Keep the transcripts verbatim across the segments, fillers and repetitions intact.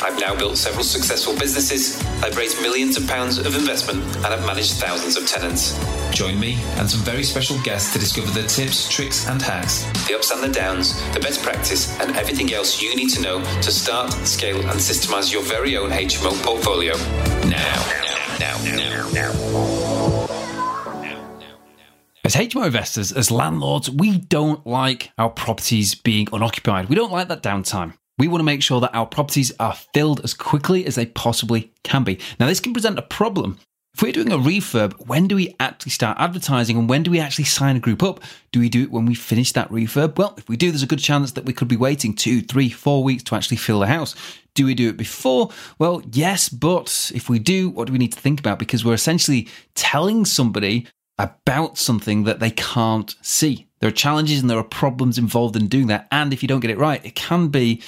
I've now built several successful businesses, I've raised millions of pounds of investment, and I've managed thousands of tenants. Join me and some very special guests to discover the tips, tricks and hacks, the ups and the downs, the best practice and everything else you need to know to start, scale and systemize your very own H M O portfolio. Now, now, now, now, now. As H M O investors, as landlords, we don't like our properties being unoccupied. We don't like that downtime. We want to make sure that our properties are filled as quickly as they possibly can be. Now, this can present a problem. If we're doing a refurb, when do we actually start advertising and when do we actually sign a group up? Do we do it when we finish that refurb? Well, if we do, there's a good chance that we could be waiting two, three, four weeks to actually fill the house. Do we do it before? Well, yes, but if we do, what do we need to think about? Because we're essentially telling somebody about something that they can't see. There are challenges and there are problems involved in doing that. And if you don't get it right, it can be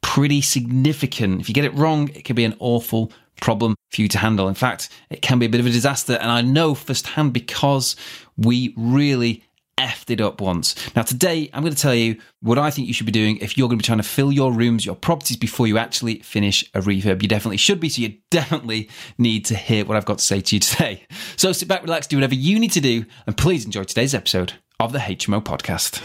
pretty significant. If you get it wrong, it can be an awful problem for you to handle. In fact, it can be a bit of a disaster. And I know firsthand because we really effed it up once. Now, today, I'm going to tell you what I think you should be doing if you're going to be trying to fill your rooms, your properties before you actually finish a refurb. You definitely should be. So you definitely need to hear what I've got to say to you today. So sit back, relax, do whatever you need to do. And please enjoy today's episode of the H M O Podcast.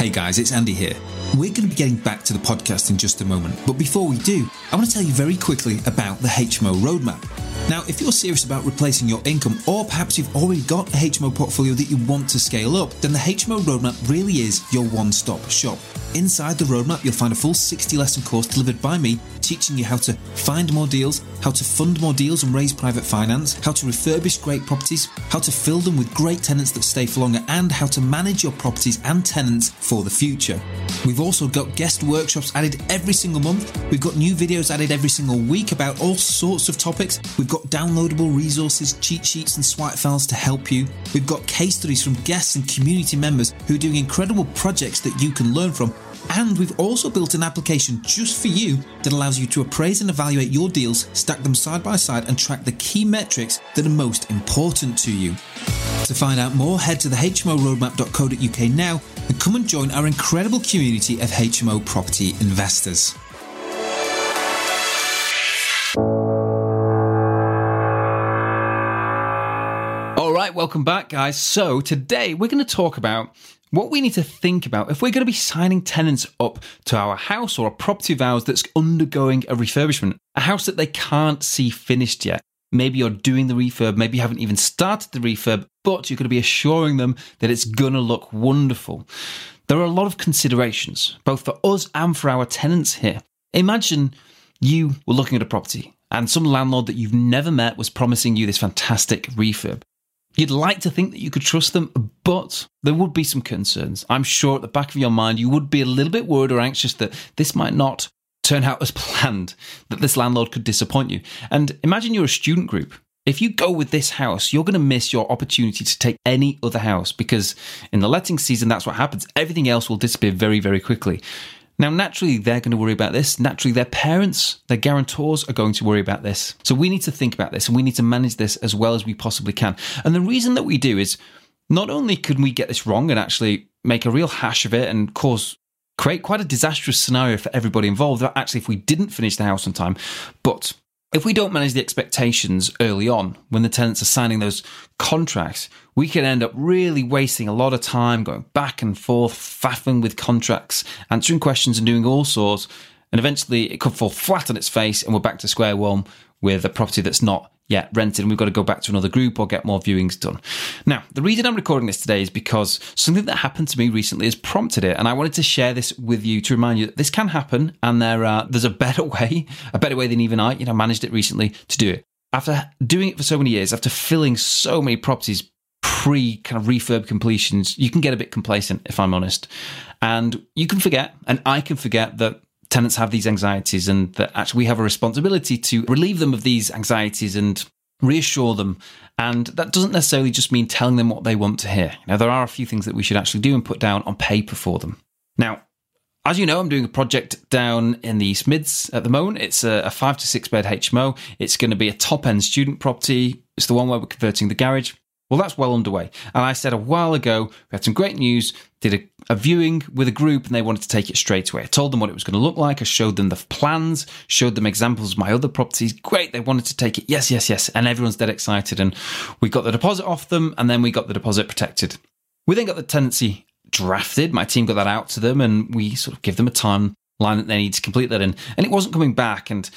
Hey guys, it's Andy here. We're going to be getting back to the podcast in just a moment, but before we do, I want to tell you very quickly about the H M O roadmap. Now, if you're serious about replacing your income, or perhaps you've already got a H M O portfolio that you want to scale up, then the H M O roadmap really is your one-stop shop. Inside the roadmap, you'll find a full sixty lesson course delivered by me, teaching you how to find more deals, how to fund more deals and raise private finance, how to refurbish great properties, how to fill them with great tenants that stay for longer, and how to manage your properties and tenants for the future. We've also got guest workshops added every single month. We've got new videos added every single week about all sorts of topics. We've got downloadable resources, cheat sheets and swipe files to help you. We've got case studies from guests and community members who are doing incredible projects that you can learn from. And we've also built an application just for you that allows you to appraise and evaluate your deals, stack them side by side and track the key metrics that are most important to you. To find out more, head to the h m o roadmap dot co dot u k now and come and join our incredible community of H M O property investors. All right, welcome back, guys. So today we're going to talk about what we need to think about if we're going to be signing tenants up to our house or a property of ours that's undergoing a refurbishment, a house that they can't see finished yet. Maybe you're doing the refurb, maybe you haven't even started the refurb, but you're going to be assuring them that it's going to look wonderful. There are a lot of considerations, both for us and for our tenants here. Imagine you were looking at a property and some landlord that you've never met was promising you this fantastic refurb. You'd like to think that you could trust them, but there would be some concerns. I'm sure at the back of your mind, you would be a little bit worried or anxious that this might not turn out as planned, that this landlord could disappoint you. And imagine you're a student group. If you go with this house, you're going to miss your opportunity to take any other house because in the letting season, that's what happens. Everything else will disappear very, very quickly. Now, naturally, they're going to worry about this. Naturally, their parents, their guarantors are going to worry about this. So we need to think about this and we need to manage this as well as we possibly can. And the reason that we do is not only can we get this wrong and actually make a real hash of it and cause create quite a disastrous scenario for everybody involved, actually, if we didn't finish the house on time, but if we don't manage the expectations early on, when the tenants are signing those contracts, we can end up really wasting a lot of time going back and forth, faffing with contracts, answering questions and doing all sorts. And eventually it could fall flat on its face and we're back to square one with a property that's not yet rented and we've got to go back to another group or get more viewings done. Now, the reason I'm recording this today is because something that happened to me recently has prompted it, and I wanted to share this with you to remind you that this can happen and there are, there's a better way, a better way than even I, you know, managed it recently to do it. After doing it for so many years, after filling so many properties pre kind of refurb completions, you can get a bit complacent, if I'm honest. And you can forget, and I can forget that tenants have these anxieties and that actually we have a responsibility to relieve them of these anxieties and reassure them. And that doesn't necessarily just mean telling them what they want to hear. Now, there are a few things that we should actually do and put down on paper for them. Now, As you know, I'm doing a project down in the East Mids at the moment. It's a, a five to six bed H M O. It's going to be a top-end student property. It's the one where we're converting the garage. Well, that's well underway. And I said a while ago, we had some great news, did a, a viewing with a group, and they wanted to take it straight away. I told them what it was going to look like. I showed them the plans, showed them examples of my other properties. Great, they wanted to take it. Yes, yes, yes. And everyone's dead excited. And we got the deposit off them, and then we got the deposit protected. We then got the tenancy drafted. My team got that out to them, and we sort of give them a timeline that they need to complete that in. And it wasn't coming back, and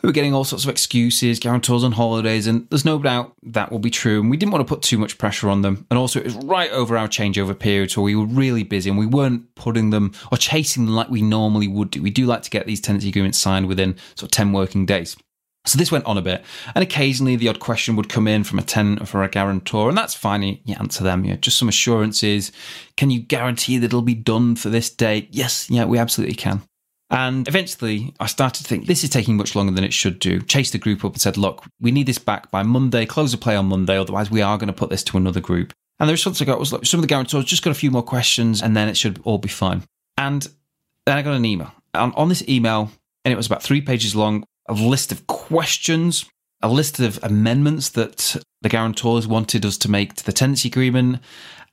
we were getting all sorts of excuses, guarantors on holidays, and there's no doubt that will be true. And we didn't want to put too much pressure on them. And also, it was right over our changeover period, so we were really busy and we weren't putting them or chasing them like we normally would do. We do like to get these tenancy agreements signed within sort of ten working days. So this went on a bit. And occasionally, the odd question would come in from a tenant or from a guarantor, and that's fine. You answer them. You know, just some assurances. Can you guarantee that it'll be done for this date? Yes, yeah, we absolutely can. And eventually, I started to think, this is taking much longer than it should do. Chased the group up and said, look, we need this back by Monday. Close the play on Monday. Otherwise, we are going to put this to another group. And the response I got was, look, some of the guarantors just got a few more questions and then it should all be fine. And then I got an email. And on this email, and it was about three pages long, a list of questions, a list of amendments that the guarantors wanted us to make to the tenancy agreement,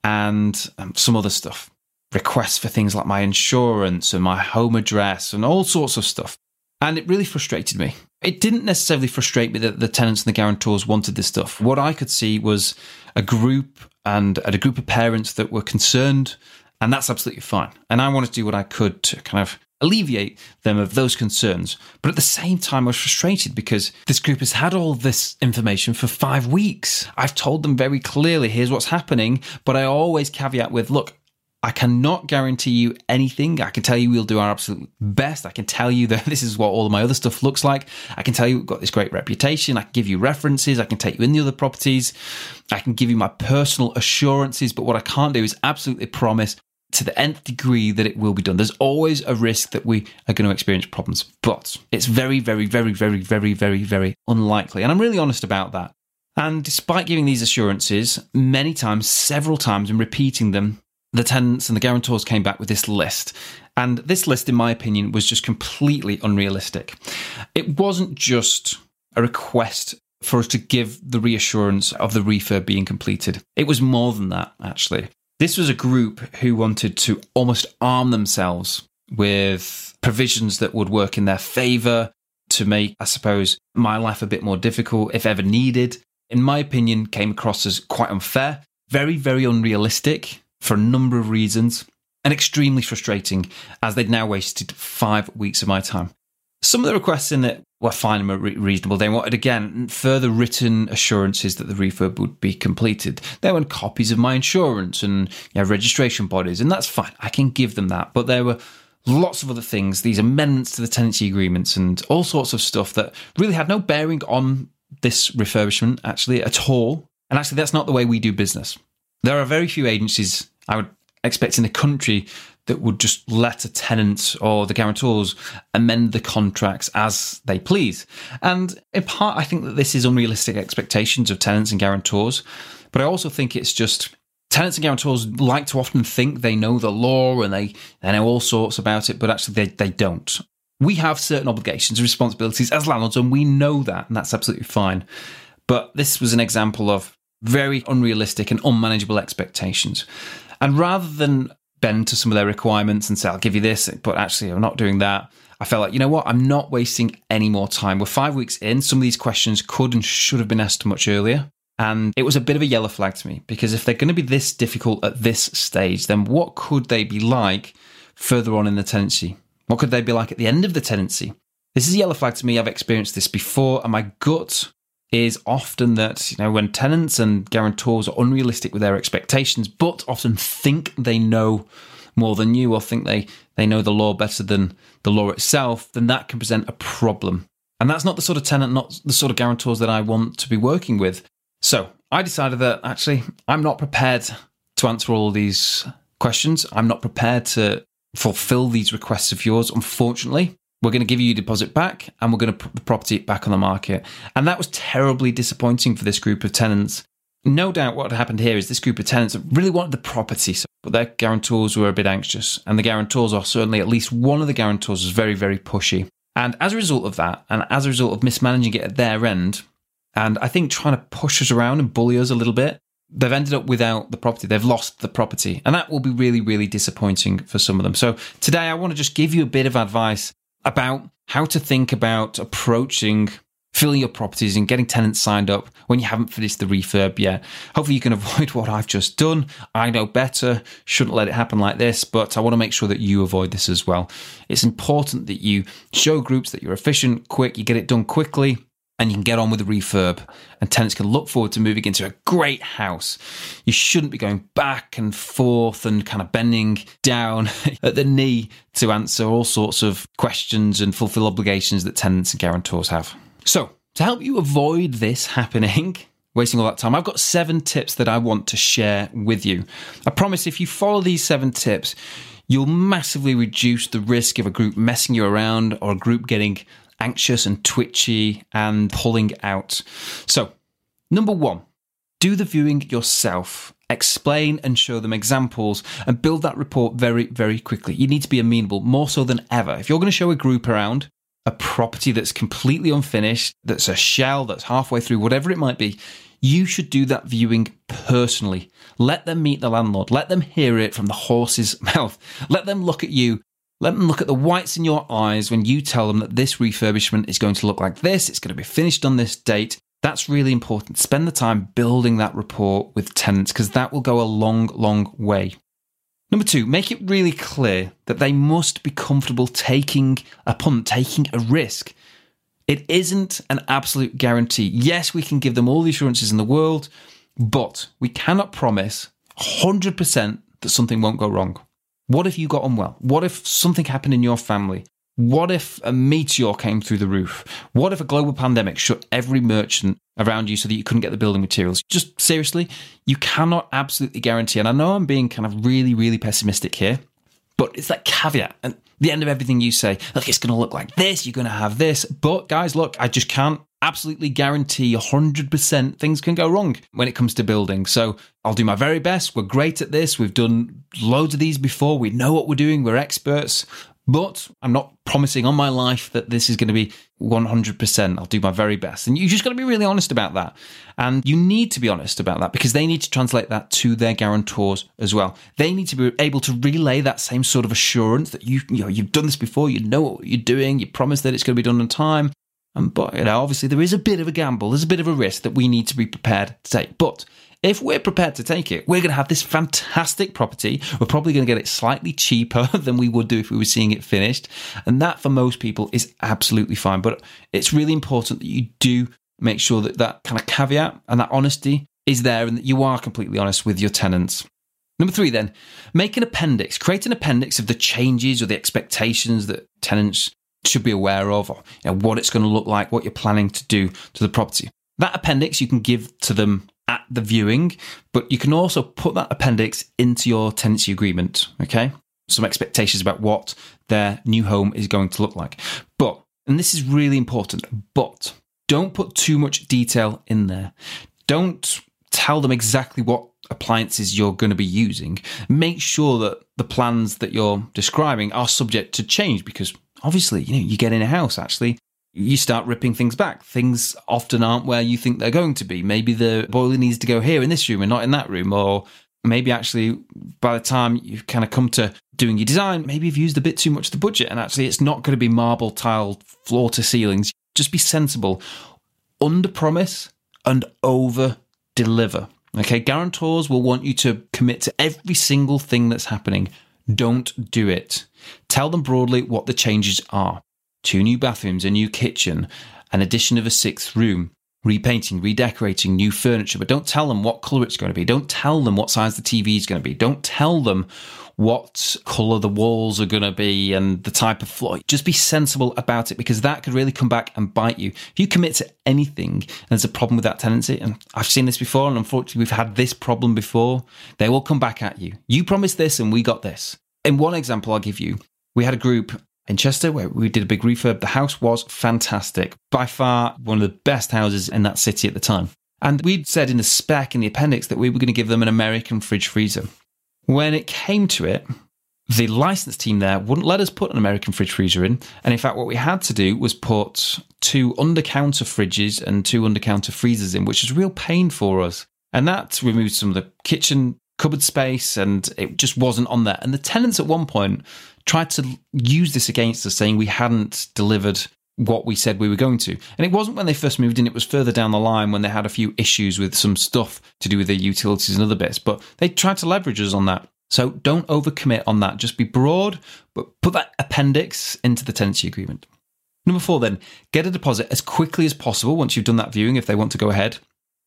and um, some other stuff. Requests for things like my insurance and my home address and all sorts of stuff. And it really frustrated me. It didn't necessarily frustrate me that the tenants and the guarantors wanted this stuff. What I could see was a group and a group of parents that were concerned, and that's absolutely fine. And I wanted to do what I could to kind of alleviate them of those concerns. But at the same time, I was frustrated because this group has had all this information for five weeks. I've told them very clearly, here's what's happening, but I always caveat with, look, I cannot guarantee you anything. I can tell you we'll do our absolute best. I can tell you that this is what all of my other stuff looks like. I can tell you we've got this great reputation. I can give you references. I can take you in the other properties. I can give you my personal assurances. But what I can't do is absolutely promise to the nth degree that it will be done. There's always a risk that we are going to experience problems. But it's very, very, very, very, very, very, very unlikely. And I'm really honest about that. And despite giving these assurances many times, several times, and repeating them, the tenants and the guarantors came back with this list. And this list, in my opinion, was just completely unrealistic. It wasn't just a request for us to give the reassurance of the refurb being completed. It was more than that, actually. This was a group who wanted to almost arm themselves with provisions that would work in their favour to make, I suppose, my life a bit more difficult, if ever needed. In my opinion, came across as quite unfair, very, very unrealistic, for a number of reasons, and extremely frustrating as they'd now wasted five weeks of my time. Some of the requests in it were fine and re- reasonable. They wanted, again, further written assurances that the refurb would be completed. They wanted copies of my insurance and you know, registration bodies, and that's fine. I can give them that. But there were lots of other things, these amendments to the tenancy agreements and all sorts of stuff that really had no bearing on this refurbishment, actually, at all. And actually, that's not the way we do business. There are very few agencies I would expect in the country that would just let a tenant or the guarantors amend the contracts as they please. And in part, I think that this is unrealistic expectations of tenants and guarantors. But I also think it's just tenants and guarantors like to often think they know the law and they, they know all sorts about it, but actually they, they don't. We have certain obligations and responsibilities as landlords, and we know that, and that's absolutely fine. But this was an example of very unrealistic and unmanageable expectations. And rather than bend to some of their requirements and say, I'll give you this, but actually I'm not doing that, I felt like, you know what, I'm not wasting any more time. We're five weeks in. Some of these questions could and should have been asked much earlier. And it was a bit of a yellow flag to me, because if they're going to be this difficult at this stage, then what could they be like further on in the tenancy? What could they be like at the end of the tenancy? This is a yellow flag to me. I've experienced this before, and my gut is often that, you know, when tenants and guarantors are unrealistic with their expectations, but often think they know more than you or think they, they know the law better than the law itself, then that can present a problem. And that's not the sort of tenant, not the sort of guarantors that I want to be working with. So I decided that actually I'm not prepared to answer all these questions. I'm not prepared to fulfill these requests of yours, unfortunately. We're going to give you your deposit back and we're going to put the property back on the market. And that was terribly disappointing for this group of tenants. no doubt what happened here is this group of tenants really wanted the property, but their guarantors were a bit anxious, and the guarantors, or certainly at least one of the guarantors, was very, very pushy. And as a result of that, and as a result of mismanaging it at their end, and I think trying to push us around and bully us a little bit, they've ended up without the property. They've lost the property. And that will be really, really disappointing for some of them. So today I want to just give you a bit of advice about how to think about approaching filling your properties and getting tenants signed up when you haven't finished the refurb yet. Hopefully you can avoid what I've just done. I know better, shouldn't let it happen like this, but I want to make sure that you avoid this as well. It's important that you show groups that you're efficient, quick, you get it done quickly, and you can get on with the refurb, and tenants can look forward to moving into a great house. You shouldn't be going back and forth and kind of bending down at the knee to answer all sorts of questions and fulfill obligations that tenants and guarantors have. So, to help you avoid this happening, wasting all that time, I've got seven tips that I want to share with you. I promise if you follow these seven tips, you'll massively reduce the risk of a group messing you around or a group getting anxious and twitchy and pulling out. So, number one, do the viewing yourself. Explain and show them examples and build that rapport very, very quickly. You need to be amenable more so than ever. If you're going to show a group around a property that's completely unfinished, that's a shell, that's halfway through, whatever it might be, you should do that viewing personally. Let them meet the landlord. Let them hear it from the horse's mouth. Let them look at you. Let them look at the whites in your eyes when you tell them that this refurbishment is going to look like this. It's going to be finished on this date. That's really important. Spend the time building that rapport with tenants because that will go a long, long way. Number two, make it really clear that they must be comfortable taking a punt, taking a risk. It isn't an absolute guarantee. Yes, we can give them all the assurances in the world, but we cannot promise one hundred percent that something won't go wrong. What if you got unwell? What if something happened in your family? What if a meteor came through the roof? What if a global pandemic shut every merchant around you so that you couldn't get the building materials? Just seriously, you cannot absolutely guarantee. And I know I'm being kind of really, really pessimistic here, but it's that caveat. And the end of everything you say, look, it's going to look like this. You're going to have this. But guys, look, I just can't absolutely guarantee one hundred percent things can go wrong when it comes to building. So I'll do my very best. We're great at this. We've done loads of these before. We know what we're doing. We're experts. But I'm not promising on my life that this is going to be one hundred percent. I'll do my very best. And you just got to be really honest about that. And you need to be honest about that because they need to translate that to their guarantors as well. They need to be able to relay that same sort of assurance that you, you know, you've done this before, you know what you're doing, you promise that it's going to be done on time. And but you know, obviously there is a bit of a gamble, there's a bit of a risk that we need to be prepared to take. But if we're prepared to take it, we're going to have this fantastic property. We're probably going to get it slightly cheaper than we would do if we were seeing it finished. And that for most people is absolutely fine. But it's really important that you do make sure that that kind of caveat and that honesty is there and that you are completely honest with your tenants. Number three then, make an appendix. Create an appendix of the changes or the expectations that tenants should be aware of, or you know, what it's going to look like, what you're planning to do to the property. That appendix you can give to them at the viewing, but you can also put that appendix into your tenancy agreement, okay? Some expectations about what their new home is going to look like. But, and this is really important, but don't put too much detail in there. Don't tell them exactly what appliances you're going to be using. Make sure that the plans that you're describing are subject to change because obviously, you know, you get in a house actually, you start ripping things back. Things often aren't where you think they're going to be. Maybe the boiler needs to go here in this room and not in that room. Or maybe actually by the time you've kind of come to doing your design, maybe you've used a bit too much of the budget and actually it's not going to be marble tiled floor to ceilings. Just be sensible. Under promise and over deliver. Okay, guarantors will want you to commit to every single thing that's happening. Don't do it. Tell them broadly what the changes are. Two new bathrooms, a new kitchen, an addition of a sixth room, repainting, redecorating, new furniture. But don't tell them what colour it's going to be. Don't tell them what size the T V is going to be. Don't tell them what colour the walls are going to be and the type of floor. Just be sensible about it because that could really come back and bite you. If you commit to anything and there's a problem with that tenancy, and I've seen this before and unfortunately we've had this problem before, they will come back at you. You promised this and we got this. In one example I'll give you, we had a group in Chester, where we did a big refurb. The house was fantastic. By far, one of the best houses in that city at the time. And we'd said in the spec, in the appendix, that we were going to give them an American fridge freezer. When it came to it, the license team there wouldn't let us put an American fridge freezer in. And in fact, what we had to do was put two under-counter fridges and two under-counter freezers in, which was a real pain for us. And that removed some of the kitchen cupboard space, and it just wasn't on there. And the tenants at one point tried to use this against us, saying we hadn't delivered what we said we were going to. And it wasn't when they first moved in, it was further down the line when they had a few issues with some stuff to do with their utilities and other bits. But they tried to leverage us on that. So don't overcommit on that. Just be broad, but put that appendix into the tenancy agreement. Number four then, get a deposit as quickly as possible once you've done that viewing if they want to go ahead.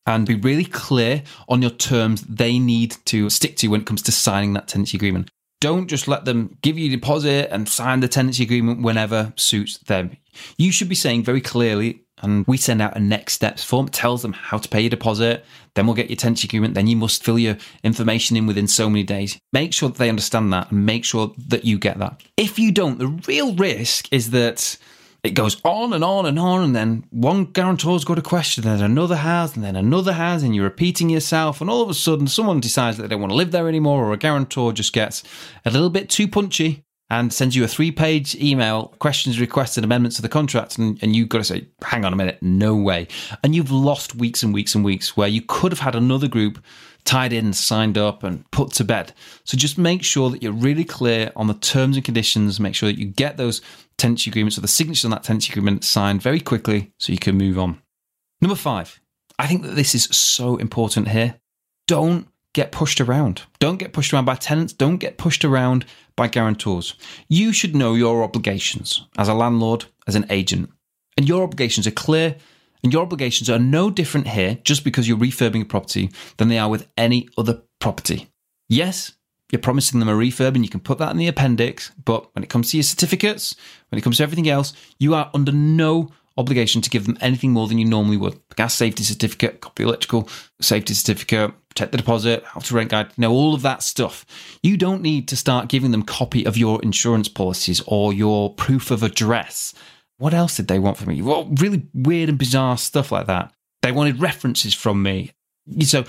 And be really clear on your terms they need to stick to when it comes to signing that tenancy agreement. Don't just let them give you a deposit and sign the tenancy agreement whenever suits them. You should be saying very clearly, and we send out a next steps form, it tells them how to pay your deposit, then we'll get your tenancy agreement, then you must fill your information in within so many days. Make sure that they understand that and make sure that you get that. If you don't, the real risk is that it goes on and on and on, and then one guarantor's got a question, then another has, and then another has, and you're repeating yourself, and all of a sudden someone decides that they don't want to live there anymore, or a guarantor just gets a little bit too punchy and sends you a three-page email, questions, requests, and amendments to the contract, and, and you've got to say, hang on a minute, no way. And you've lost weeks and weeks and weeks where you could have had another group tied in, signed up, and put to bed. So just make sure that you're really clear on the terms and conditions, make sure that you get those tenancy agreements or the signatures on that tenancy agreement signed very quickly so you can move on. Number five, I think that this is so important here. Don't get pushed around. Don't get pushed around by tenants. Don't get pushed around by guarantors. You should know your obligations as a landlord, as an agent. And your obligations are clear, and your obligations are no different here just because you're refurbing a property than they are with any other property. Yes, you're promising them a refurb and you can put that in the appendix, but when it comes to your certificates, when it comes to everything else, you are under no obligation to give them anything more than you normally would. Gas safety certificate, copy electrical safety certificate, protect the deposit, how to rent guide, you know, all of that stuff. You don't need to start giving them copy of your insurance policies or your proof of address. What else did they want from me? Well, really weird and bizarre stuff like that. They wanted references from me. So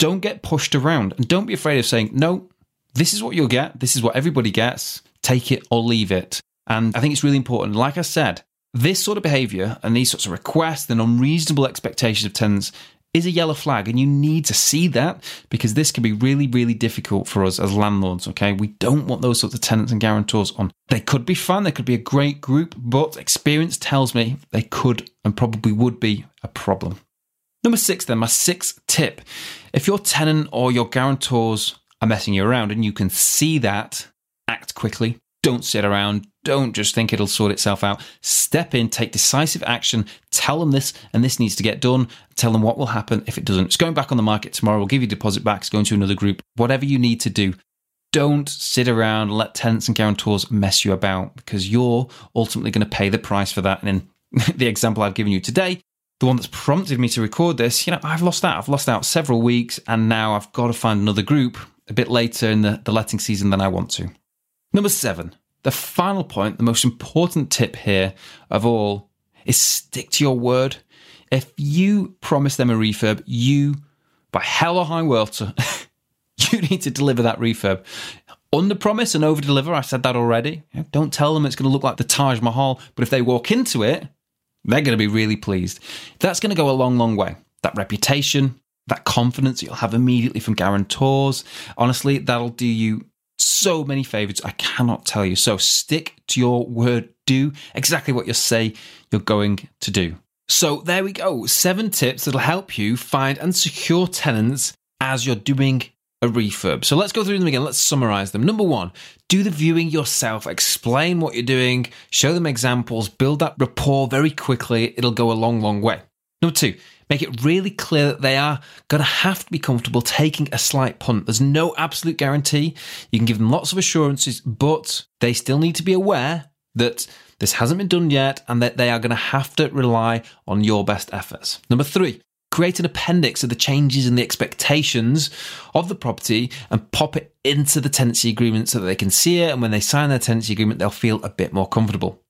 don't get pushed around and don't be afraid of saying, no, this is what you'll get. This is what everybody gets. Take it or leave it. And I think it's really important. Like I said, this sort of behaviour and these sorts of requests and unreasonable expectations of tenants is a yellow flag, and you need to see that because this can be really, really difficult for us as landlords, okay? We don't want those sorts of tenants and guarantors on. They could be fun, they could be a great group, but experience tells me they could and probably would be a problem. Number six then, my sixth tip. If your tenant or your guarantors are messing you around and you can see that, act quickly. Don't sit around. Don't just think it'll sort itself out. Step in, take decisive action. Tell them this and this needs to get done. Tell them what will happen if it doesn't. It's going back on the market tomorrow. We'll give you deposit back. It's going to another group. Whatever you need to do. Don't sit around and let tenants and guarantors mess you about because you're ultimately going to pay the price for that. And in the example I've given you today, the one that's prompted me to record this, you know, I've lost out. I've lost out several weeks and now I've got to find another group a bit later in the, the letting season than I want to. Number seven, the final point, the most important tip here of all is stick to your word. If you promise them a refurb, you, by hell or high water, you need to deliver that refurb. Under promise and over deliver, I said that already. Don't tell them it's going to look like the Taj Mahal, but if they walk into it, they're going to be really pleased. That's going to go a long, long way. That reputation, that confidence that you'll have immediately from guarantors, honestly, that'll do you so many favours, I cannot tell you. So stick to your word. Do exactly what you say you're going to do. So there we go. Seven tips that'll help you find and secure tenants as you're doing a refurb. So let's go through them again. Let's summarise them. Number one, do the viewing yourself. Explain what you're doing. Show them examples. Build that rapport very quickly. It'll go a long, long way. Number two, make it really clear that they are going to have to be comfortable taking a slight punt. There's no absolute guarantee. You can give them lots of assurances, but they still need to be aware that this hasn't been done yet and that they are going to have to rely on your best efforts. Number three, create an appendix of the changes and the expectations of the property and pop it into the tenancy agreement so that they can see it. And when they sign their tenancy agreement, they'll feel a bit more comfortable.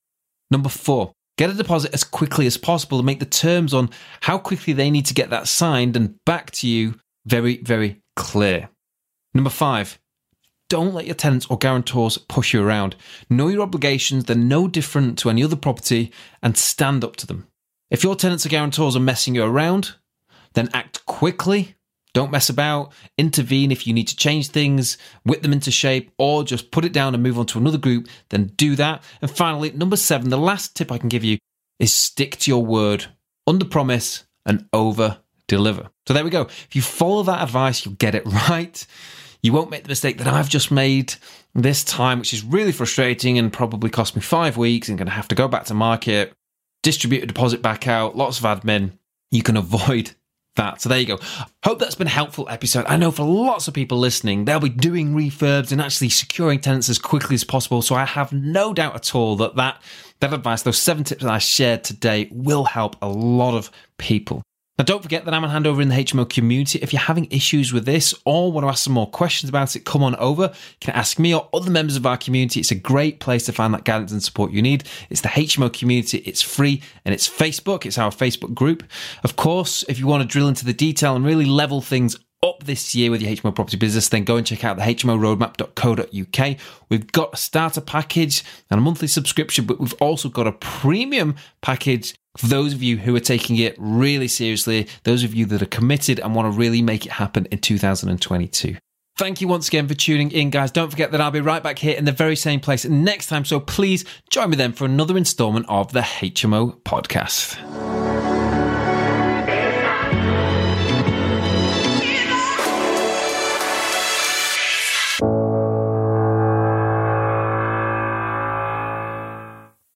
Number four, Get a deposit as quickly as possible and make the terms on how quickly they need to get that signed and back to you very, very clear. Number five, don't let your tenants or guarantors push you around. Know your obligations, they're no different to any other property, and stand up to them. If your tenants or guarantors are messing you around, then act quickly. Don't mess about, intervene if you need to change things, whip them into shape, or just put it down and move on to another group, then do that. And finally, number seven, the last tip I can give you is stick to your word, under-promise and over-deliver. So there we go. If you follow that advice, you'll get it right. You won't make the mistake that I've just made this time, which is really frustrating and probably cost me five weeks and going to have to go back to market, distribute a deposit back out, lots of admin. You can avoid that. So there you go. Hope that's been a helpful episode. I know for lots of people listening, they'll be doing refurbs and actually securing tenants as quickly as possible. So I have no doubt at all that that, that advice, those seven tips that I shared today will help a lot of people. Now, don't forget that I'm a handover in the H M O community. If you're having issues with this or want to ask some more questions about it, come on over. You can ask me or other members of our community. It's a great place to find that guidance and support you need. It's the H M O community. It's free and it's Facebook. It's our Facebook group. Of course, if you want to drill into the detail and really level things up this year with your H M O property business, then go and check out the H M O roadmap dot co dot U K. We've got a starter package and a monthly subscription, but we've also got a premium package for those of you who are taking it really seriously, those of you that are committed and want to really make it happen in two thousand twenty-two. Thank you once again for tuning in, guys. Don't forget that I'll be right back here in the very same place next time. So please join me then for another installment of the H M O podcast.